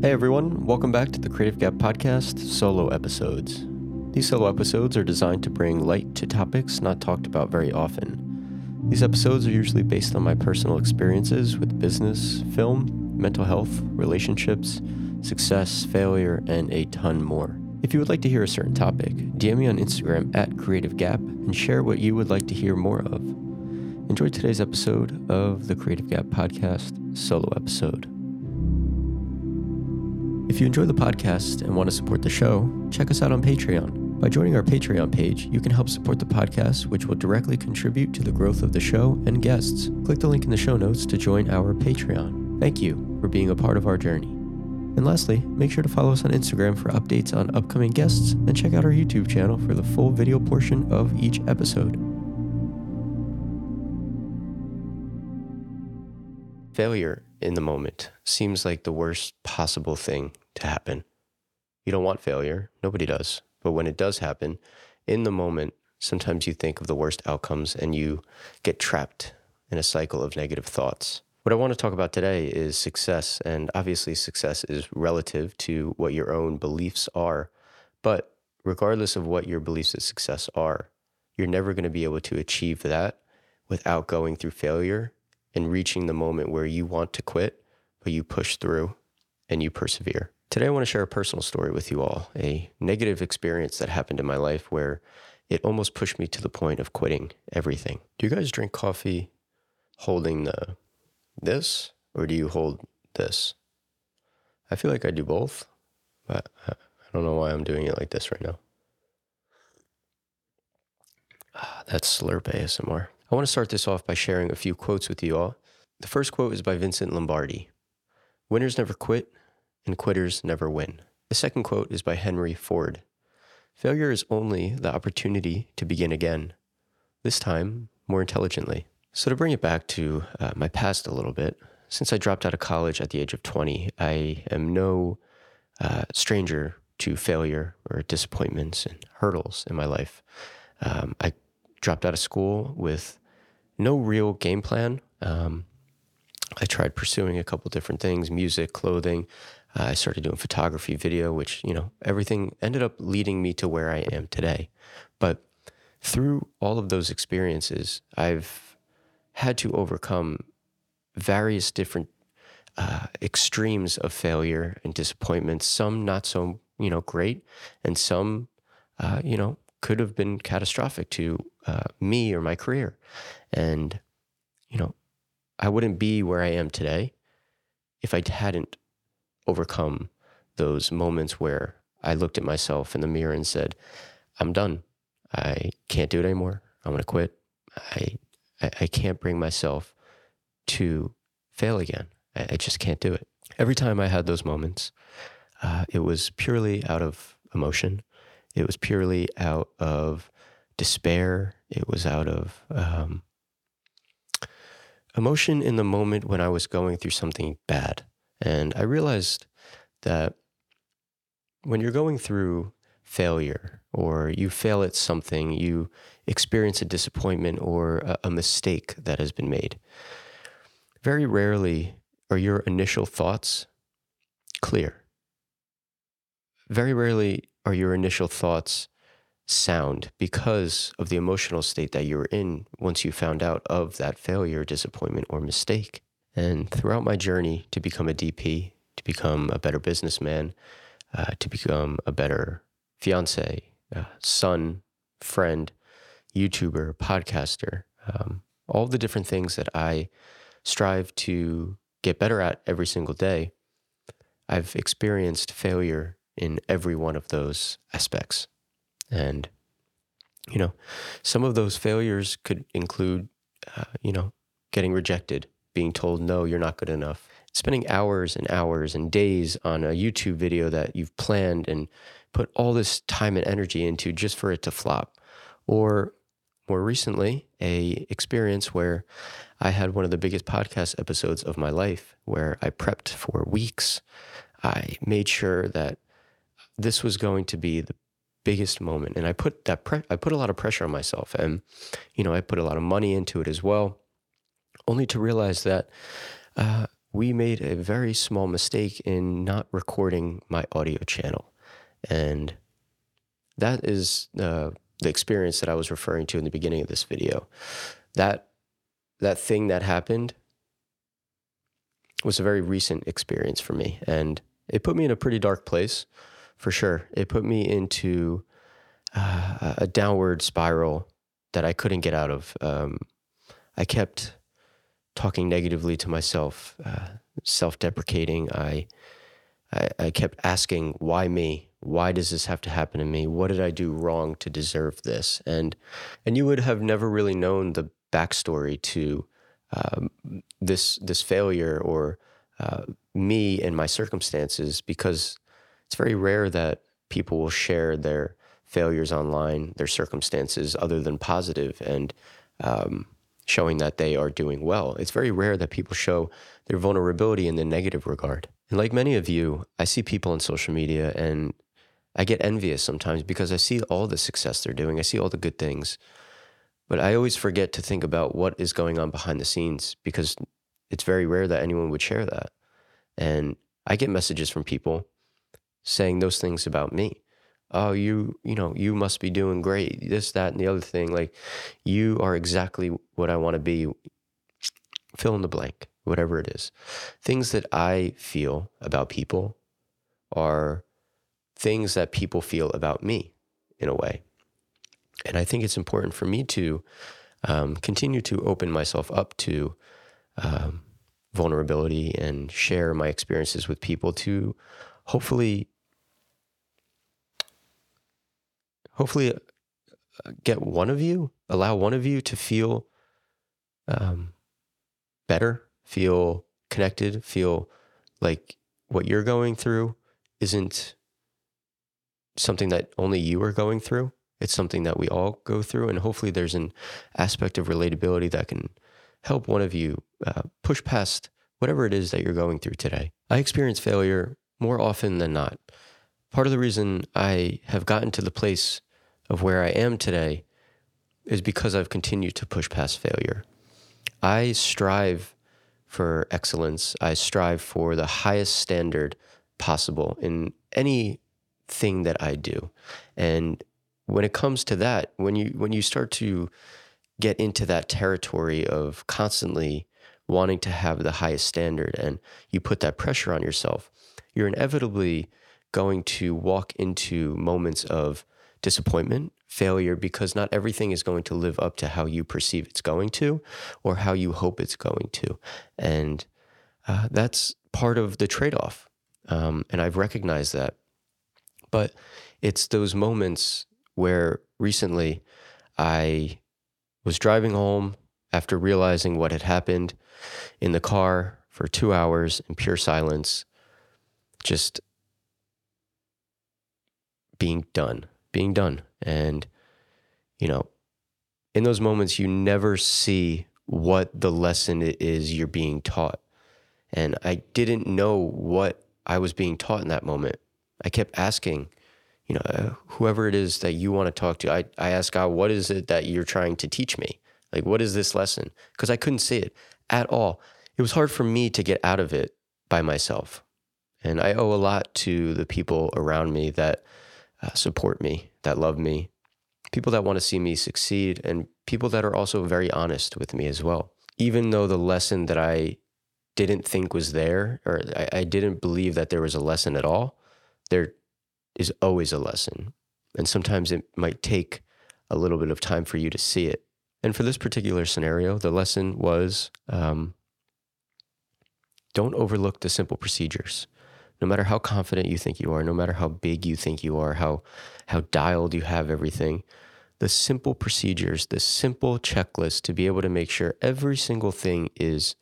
Hey everyone, welcome back to the Creative Gap Podcast solo episodes. These solo episodes are designed to bring light to topics not talked about very often. These episodes are usually based on my personal experiences with business, film, mental health, relationships, success, failure, and a ton more. If you would like to hear a certain topic, DM me on Instagram at Creative Gap and share what you would like to hear more of. Enjoy today's episode of the Creative Gap Podcast solo episode. If you enjoy the podcast and want to support the show, check us out on Patreon. By joining our Patreon page, you can help support the podcast, which will directly contribute to the growth of the show and guests. Click the link in the show notes to join our Patreon. Thank you for being a part of our journey. And lastly, make sure to follow us on Instagram for updates on upcoming guests and check out our YouTube channel for the full video portion of each episode. Failure in the moment seems like the worst possible thing to happen. You don't want failure. Nobody does. But when it does happen, in the moment, sometimes you think of the worst outcomes and you get trapped in a cycle of negative thoughts. What I want to talk about today is success. And obviously success is relative to what your own beliefs are. But regardless of what your beliefs of success are, you're never going to be able to achieve that without going through failure and reaching the moment where you want to quit, but you push through and you persevere. Today, I want to share a personal story with you all, a negative experience that happened in my life where it almost pushed me to the point of quitting everything. Do you guys drink coffee holding this, or do you hold this? I feel like I do both, but I don't know why I'm doing it like this right now. That's slurp ASMR. I want to start this off by sharing a few quotes with you all. The first quote is by Vincent Lombardi. Winners never quit, and quitters never win. The second quote is by Henry Ford. Failure is only the opportunity to begin again, this time more intelligently. So to bring it back to my past a little bit, since I dropped out of college at the age of 20, I am no stranger to failure or disappointments and hurdles in my life. I dropped out of school with no real game plan. I tried pursuing a couple different things, music, clothing. I started doing photography, video, which, everything ended up leading me to where I am today. But through all of those experiences, I've had to overcome various different extremes of failure and disappointment, some not so, great, and some, could have been catastrophic to me or my career. And, I wouldn't be where I am today if I hadn't overcome those moments where I looked at myself in the mirror and said, I'm done. I can't do it anymore. I'm going to quit. I can't bring myself to fail again. I just can't do it. Every time I had those moments, it was purely out of emotion. It was purely out of despair. It was out of emotion in the moment when I was going through something bad. And I realized that when you're going through failure or you fail at something, you experience a disappointment or a mistake that has been made. Very rarely are your initial thoughts clear. Very rarely are your initial thoughts sound because of the emotional state that you were in once you found out of that failure, disappointment, or mistake. And throughout my journey to become a DP, to become a better businessman, to become a better fiance, son, friend, YouTuber, podcaster, all the different things that I strive to get better at every single day, I've experienced failure in every one of those aspects. And, some of those failures could include, getting rejected, being told, no, you're not good enough, spending hours and hours and days on a YouTube video that you've planned and put all this time and energy into just for it to flop. Or more recently, a experience where I had one of the biggest podcast episodes of my life where I prepped for weeks. I made sure that this was going to be the biggest moment. And I put I put a lot of pressure on myself, and, I put a lot of money into it as well, only to realize that we made a very small mistake in not recording my audio channel. And that is the experience that I was referring to in the beginning of this video. That thing that happened was a very recent experience for me, and it put me in a pretty dark place, for sure. It put me into a downward spiral that I couldn't get out of. I kept talking negatively to myself, self-deprecating. I kept asking, why me? Why does this have to happen to me? What did I do wrong to deserve this? And you would have never really known the backstory to this failure or me and my circumstances, because it's very rare that people will share their failures online, their circumstances other than positive and showing that they are doing well. It's very rare that people show their vulnerability in the negative regard. And like many of you, I see people on social media and I get envious sometimes because I see all the success they're doing. I see all the good things. But I always forget to think about what is going on behind the scenes, because it's very rare that anyone would share that. And I get messages from people saying those things about me. Oh, you must be doing great, this, that, and the other thing. Like, you are exactly what I want to be. Fill in the blank, whatever it is. Things that I feel about people are things that people feel about me in a way. And I think it's important for me to continue to open myself up to vulnerability and share my experiences with people to hopefully allow one of you to feel better, feel connected, feel like what you're going through isn't something that only you are going through. It's something that we all go through, and hopefully there's an aspect of relatability that can help one of you push past whatever it is that you're going through today. I experience failure more often than not. Part of the reason I have gotten to the place of where I am today is because I've continued to push past failure. I strive for excellence. I strive for the highest standard possible in anything that I do. And when it comes to that, when you start to get into that territory of constantly wanting to have the highest standard and you put that pressure on yourself, you're inevitably going to walk into moments of disappointment, failure, because not everything is going to live up to how you perceive it's going to or how you hope it's going to. And that's part of the trade-off. And I've recognized that. But it's those moments where recently I was driving home after realizing what had happened in the car for 2 hours in pure silence, just being done. And, in those moments, you never see what the lesson it is you're being taught. And I didn't know what I was being taught in that moment. I kept asking, whoever it is that you want to talk to, I ask God, what is it that you're trying to teach me? Like, what is this lesson? Because I couldn't see it at all. It was hard for me to get out of it by myself. And I owe a lot to the people around me that support me, that love me, people that want to see me succeed, and people that are also very honest with me as well. Even though the lesson that I didn't think was there, or I didn't believe that there was a lesson at all, there is always a lesson. And sometimes it might take a little bit of time for you to see it. And for this particular scenario, the lesson was don't overlook the simple procedures. No matter how confident you think you are, no matter how big you think you are, how dialed you have everything, the simple procedures, the simple checklist to be able to make sure every single thing is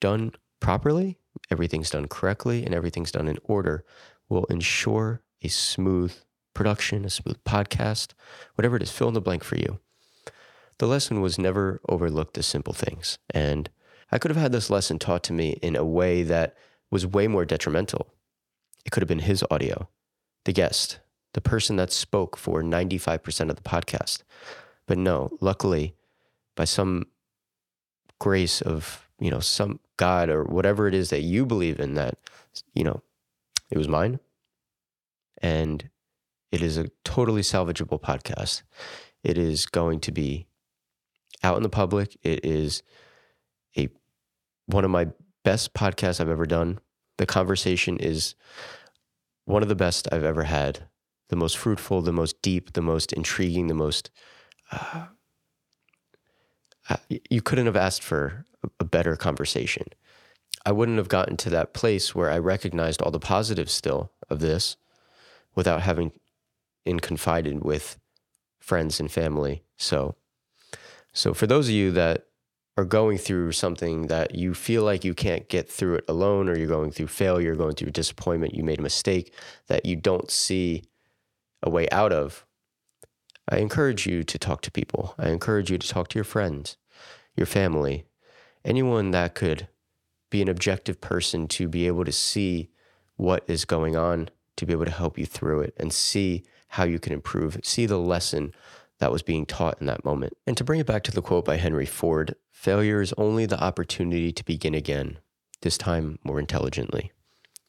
done properly, everything's done correctly, and everything's done in order will ensure a smooth production, a smooth podcast, whatever it is, fill in the blank for you. The lesson was never overlook the simple things. And I could have had this lesson taught to me in a way that was way more detrimental. It could have been his audio, the guest, the person that spoke for 95% of the podcast. But no, luckily, by some grace of you know, some God or whatever it is that you believe in, that, you know, it was mine. And it is a totally salvageable podcast. It is going to be out in the public. It is one of my best podcasts I've ever done. The conversation is one of the best I've ever had. The most fruitful, the most deep, the most intriguing, the most... you couldn't have asked for a better conversation. I wouldn't have gotten to that place where I recognized all the positives still of this without having confided with friends and family. So for those of you that are going through something that you feel like you can't get through it alone, or you're going through failure, going through disappointment, you made a mistake that you don't see a way out of, I encourage you to talk to people. I encourage you to talk to your friends, your family, anyone that could be an objective person to be able to see what is going on, to be able to help you through it and see how you can improve, see the lesson that was being taught in that moment. And to bring it back to the quote by Henry Ford, failure is only the opportunity to begin again, this time more intelligently.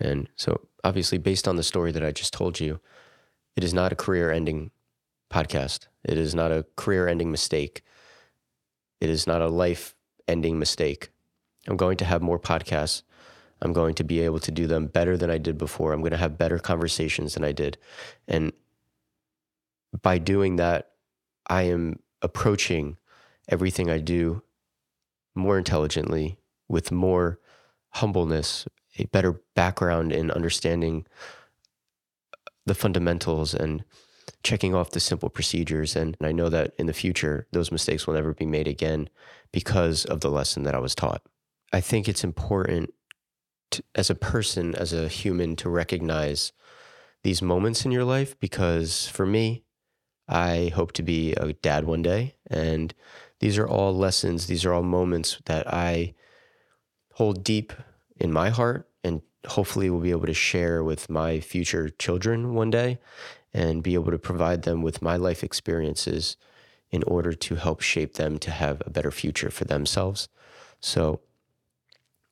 And so obviously, based on the story that I just told you, it is not a career-ending podcast. It is not a career-ending mistake. It is not a life-ending mistake. I'm going to have more podcasts. I'm going to be able to do them better than I did before. I'm going to have better conversations than I did. And by doing that, I am approaching everything I do more intelligently, with more humbleness, a better background in understanding the fundamentals and checking off the simple procedures. And I know that in the future, those mistakes will never be made again because of the lesson that I was taught. I think it's important to, as a person, as a human, to recognize these moments in your life, because for me, I hope to be a dad one day, and these are all lessons, these are all moments that I hold deep in my heart and hopefully will be able to share with my future children one day and be able to provide them with my life experiences in order to help shape them to have a better future for themselves. So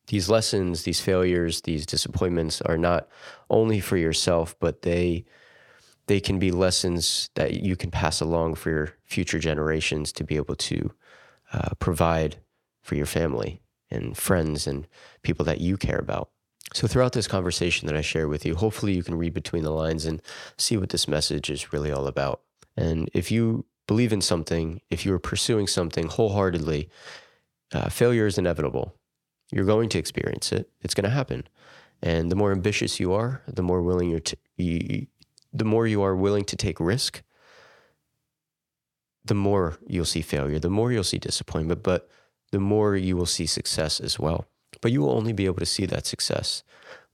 these lessons, these failures, these disappointments are not only for yourself, but they can be lessons that you can pass along for your future generations to be able to provide for your family and friends and people that you care about. So throughout this conversation that I share with you, hopefully you can read between the lines and see what this message is really all about. And if you believe in something, if you are pursuing something wholeheartedly, failure is inevitable. You're going to experience it. It's going to happen. And the more ambitious you are, the more willing the more you are willing to take risk, the more you'll see failure, the more you'll see disappointment, but the more you will see success as well. But you will only be able to see that success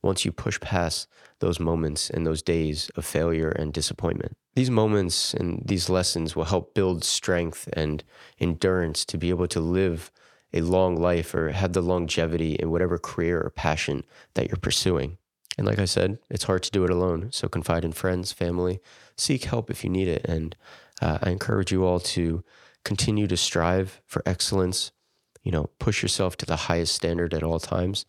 once you push past those moments and those days of failure and disappointment. These moments and these lessons will help build strength and endurance to be able to live a long life or have the longevity in whatever career or passion that you're pursuing. And like I said, it's hard to do it alone. So confide in friends, family, seek help if you need it. And I encourage you all to continue to strive for excellence, you know, push yourself to the highest standard at all times.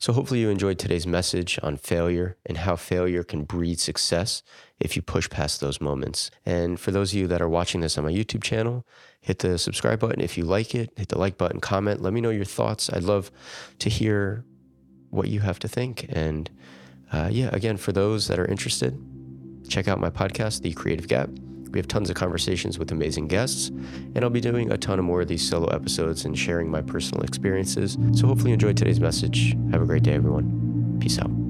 So hopefully you enjoyed today's message on failure and how failure can breed success if you push past those moments. And for those of you that are watching this on my YouTube channel, hit the subscribe button if you like it, hit the like button, comment, let me know your thoughts. I'd love to hear what you have to think. And again, for those that are interested, check out my podcast, The Creative Gap. We have tons of conversations with amazing guests, and I'll be doing a ton of more of these solo episodes and sharing my personal experiences. So hopefully you enjoyed today's message. Have a great day, everyone. Peace out.